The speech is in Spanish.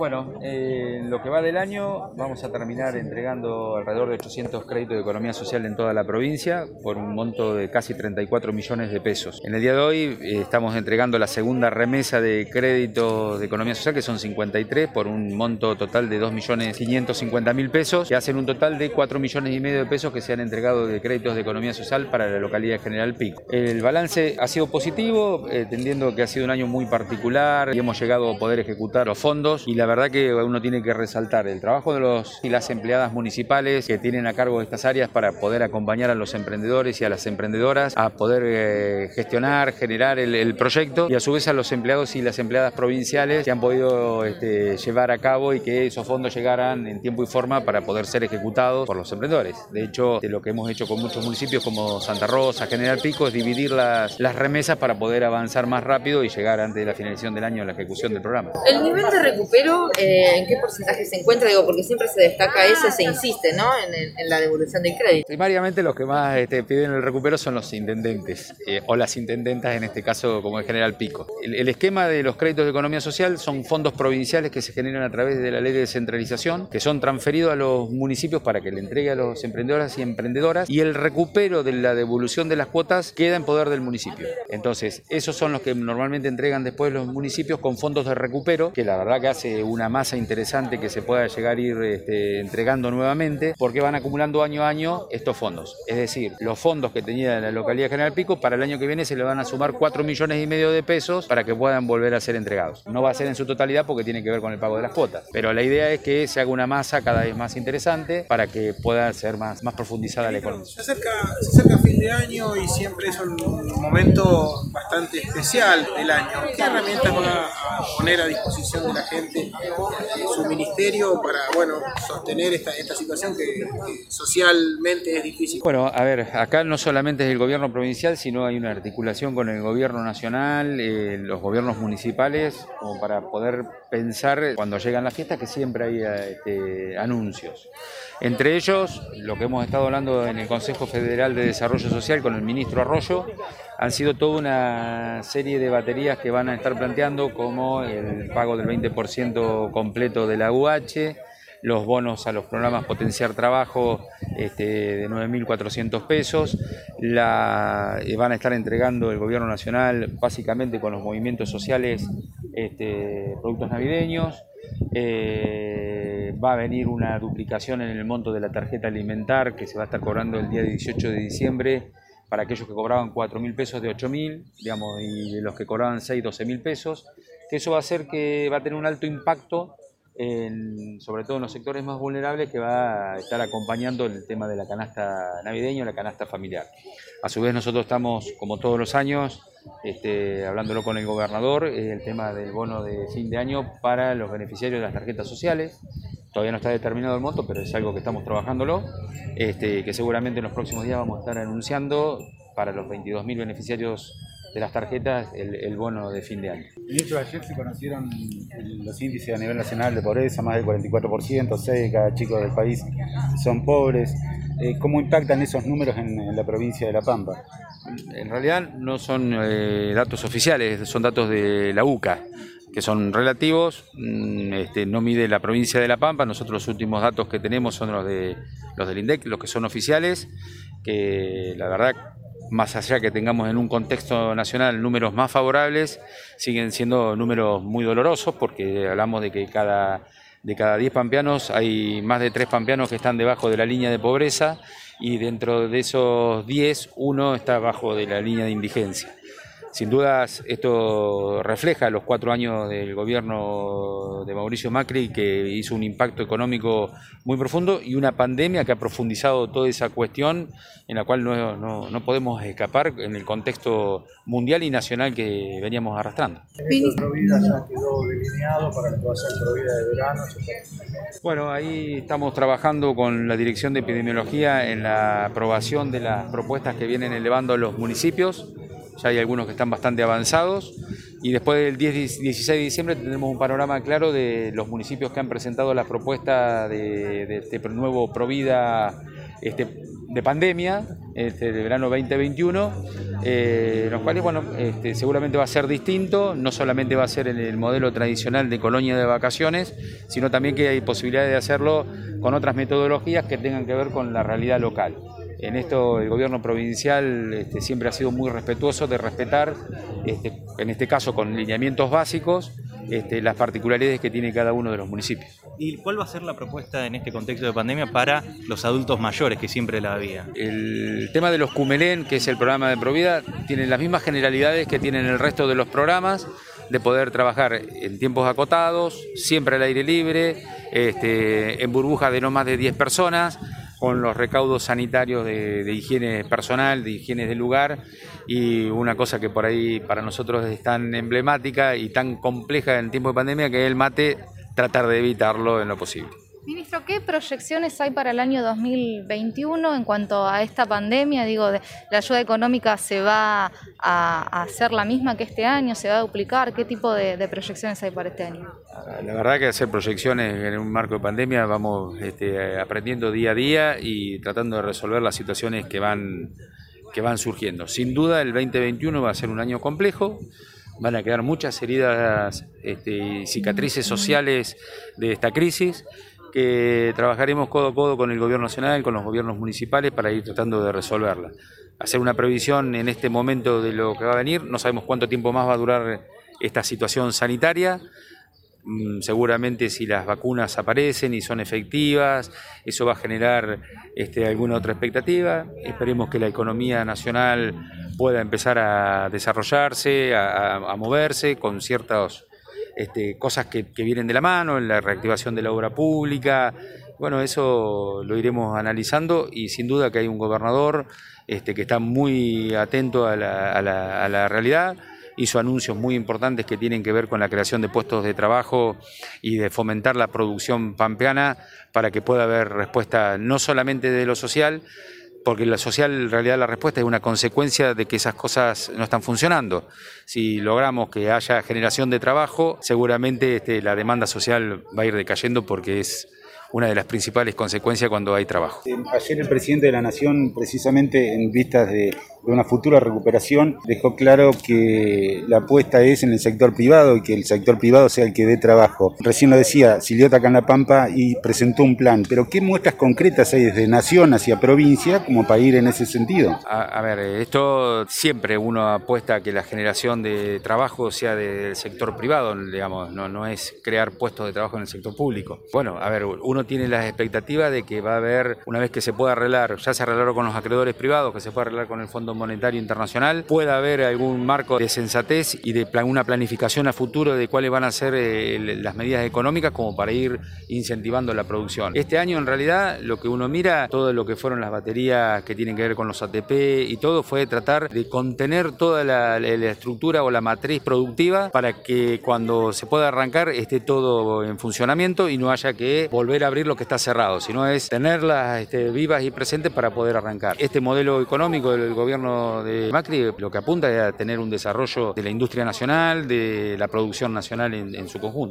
Bueno, lo que va del año vamos a terminar entregando alrededor de 800 créditos de economía social en toda la provincia por un monto de casi 34 millones de pesos. En el día de hoy estamos entregando la segunda remesa de créditos de economía social, que son 53 por un monto total de 2.550.000 pesos, que hacen un total de 4,5 millones de pesos que se han entregado de créditos de economía social para la localidad de General Pico. El balance ha sido positivo, entendiendo que ha sido un año muy particular y hemos llegado a poder ejecutar los fondos, y la verdad que uno tiene que resaltar el trabajo de los y las empleadas municipales que tienen a cargo estas áreas para poder acompañar a los emprendedores y a las emprendedoras a poder gestionar, generar el proyecto, y a su vez a los empleados y las empleadas provinciales que han podido llevar a cabo y que esos fondos llegaran en tiempo y forma para poder ser ejecutados por los emprendedores. De hecho, lo que hemos hecho con muchos municipios como Santa Rosa, General Pico, es dividir las remesas para poder avanzar más rápido y llegar antes de la finalización del año a la ejecución del programa. ¿El nivel de recupero en qué porcentaje se encuentra? Digo, porque siempre se destaca eso, se insiste, ¿no?, en la devolución del crédito. Primariamente los que más piden el recupero son los intendentes o las intendentas, en este caso como en General Pico. El esquema de los créditos de economía social son fondos provinciales que se generan a través de la ley de descentralización, que son transferidos a los municipios para que le entregue a los emprendedores y emprendedoras, y el recupero de la devolución de las cuotas queda en poder del municipio. Entonces, esos son los que normalmente entregan después los municipios con fondos de recupero, que la verdad que hace una masa interesante que se pueda llegar a ir entregando nuevamente, porque van acumulando año a año estos fondos. Es decir, los fondos que tenía la localidad de General Pico, para el año que viene se le van a sumar 4,5 millones de pesos para que puedan volver a ser entregados. No va a ser en su totalidad porque tiene que ver con el pago de las cuotas, pero la idea es que se haga una masa cada vez más interesante para que pueda ser más profundizada la economía. Se acerca fin de año y siempre es un momento bastante especial del año. ¿Qué herramientas va a poner a disposición de la gente su ministerio para, bueno, sostener esta situación que socialmente es difícil? Bueno, a ver, acá no solamente es el gobierno provincial, sino hay una articulación con el gobierno nacional, los gobiernos municipales, como para poder pensar cuando llegan las fiestas que siempre hay anuncios. Entre ellos, lo que hemos estado hablando en el Consejo Federal de Desarrollo Social con el ministro Arroyo, han sido toda una serie de baterías que van a estar planteando, como el pago del 20% completo de la UH, los bonos a los programas Potenciar Trabajo de 9.400 pesos, van a estar entregando el Gobierno Nacional básicamente con los movimientos sociales productos navideños. Va a venir una duplicación en el monto de la tarjeta alimentar que se va a estar cobrando el día 18 de diciembre para aquellos que cobraban 4.000 pesos de 8.000, digamos, y de los que cobraban 6, 12.000 pesos, que eso va a hacer que va a tener un alto impacto, sobre todo en los sectores más vulnerables, que va a estar acompañando el tema de la canasta navideña, la canasta familiar. A su vez nosotros estamos, como todos los años, hablándolo con el gobernador, el tema del bono de fin de año para los beneficiarios de las tarjetas sociales. Todavía no está determinado el monto, pero es algo que estamos trabajándolo, que seguramente en los próximos días vamos a estar anunciando para los 22.000 beneficiarios de las tarjetas el bono de fin de año. Ministro, ayer se conocieron los índices a nivel nacional de pobreza, más del 44%, 6 de cada chico del país son pobres. ¿Cómo impactan esos números en la provincia de La Pampa? En realidad no son datos oficiales, son datos de la UCA, que son relativos, no mide la provincia de La Pampa. Nosotros los últimos datos que tenemos son los del INDEC, los que son oficiales, que la verdad, más allá que tengamos en un contexto nacional números más favorables, siguen siendo números muy dolorosos, porque hablamos de que de cada 10 pampeanos hay más de 3 pampeanos que están debajo de la línea de pobreza, y dentro de esos 10, uno está bajo de la línea de indigencia. Sin dudas, esto refleja los 4 años del gobierno de Mauricio Macri, que hizo un impacto económico muy profundo, y una pandemia que ha profundizado toda esa cuestión, en la cual no podemos escapar en el contexto mundial y nacional que veníamos arrastrando. ¿El Provida ya quedó delineado para que va a ser Provida de verano? Bueno, ahí estamos trabajando con la Dirección de Epidemiología en la aprobación de las propuestas que vienen elevando los municipios. Ya hay algunos que están bastante avanzados, y después del 16 de diciembre tendremos un panorama claro de los municipios que han presentado las propuestas de este nuevo Provida de pandemia, del verano 2021, los cuales, bueno, seguramente va a ser distinto, no solamente va a ser el modelo tradicional de colonia de vacaciones, sino también que hay posibilidades de hacerlo con otras metodologías que tengan que ver con la realidad local. En esto el gobierno provincial siempre ha sido muy respetuoso de respetar, en este caso con lineamientos básicos, las particularidades que tiene cada uno de los municipios. ¿Y cuál va a ser la propuesta en este contexto de pandemia para los adultos mayores que siempre la había? El tema de los Cumelén, que es el programa de Provida, tiene las mismas generalidades que tienen el resto de los programas, de poder trabajar en tiempos acotados, siempre al aire libre, en burbujas de no más de 10 personas, con los recaudos sanitarios de higiene personal, de higiene del lugar, y una cosa que por ahí para nosotros es tan emblemática y tan compleja en tiempo de pandemia, que es el mate, tratar de evitarlo en lo posible. Ministro, ¿qué proyecciones hay para el año 2021 en cuanto a esta pandemia? Digo, ¿la ayuda económica se va a hacer la misma que este año? ¿Se va a duplicar? ¿Qué tipo de proyecciones hay para este año? La verdad que hacer proyecciones en un marco de pandemia vamos aprendiendo día a día y tratando de resolver las situaciones que van surgiendo. Sin duda el 2021 va a ser un año complejo. Van a quedar muchas heridas y cicatrices sociales de esta crisis, que trabajaremos codo a codo con el gobierno nacional, con los gobiernos municipales, para ir tratando de resolverla. Hacer una previsión en este momento de lo que va a venir, no sabemos cuánto tiempo más va a durar esta situación sanitaria. Seguramente si las vacunas aparecen y son efectivas, eso va a generar alguna otra expectativa. Esperemos que la economía nacional pueda empezar a desarrollarse, a moverse con ciertas cosas que vienen de la mano, en la reactivación de la obra pública. Bueno, eso lo iremos analizando, y sin duda que hay un gobernador que está muy atento a la realidad. Hizo anuncios muy importantes que tienen que ver con la creación de puestos de trabajo y de fomentar la producción pampeana para que pueda haber respuesta no solamente de lo social, porque lo social en realidad la respuesta es una consecuencia de que esas cosas no están funcionando. Si logramos que haya generación de trabajo, seguramente la demanda social va a ir decayendo, porque es una de las principales consecuencias cuando hay trabajo. Ayer el presidente de la Nación, precisamente en vistas de una futura recuperación, dejó claro que la apuesta es en el sector privado y que el sector privado sea el que dé trabajo. Recién lo decía, Siliota acá en La Pampa y presentó un plan, pero ¿qué muestras concretas hay desde Nación hacia provincia como para ir en ese sentido? A ver, esto siempre uno apuesta a que la generación de trabajo sea del sector privado, digamos, no es crear puestos de trabajo en el sector público. Bueno, a ver, uno tiene las expectativas de que va a haber, una vez que se pueda arreglar, ya se arreglaron con los acreedores privados, que se pueda arreglar con el Fondo Monetario Internacional, pueda haber algún marco de sensatez y de una planificación a futuro de cuáles van a ser las medidas económicas como para ir incentivando la producción. Este año en realidad lo que uno mira, todo lo que fueron las baterías que tienen que ver con los ATP y todo, fue tratar de contener toda la estructura o la matriz productiva para que cuando se pueda arrancar esté todo en funcionamiento y no haya que volver a abrir lo que está cerrado, sino es tenerlas vivas y presentes para poder arrancar. Este modelo económico del gobierno de Macri lo que apunta es a tener un desarrollo de la industria nacional, de la producción nacional en su conjunto.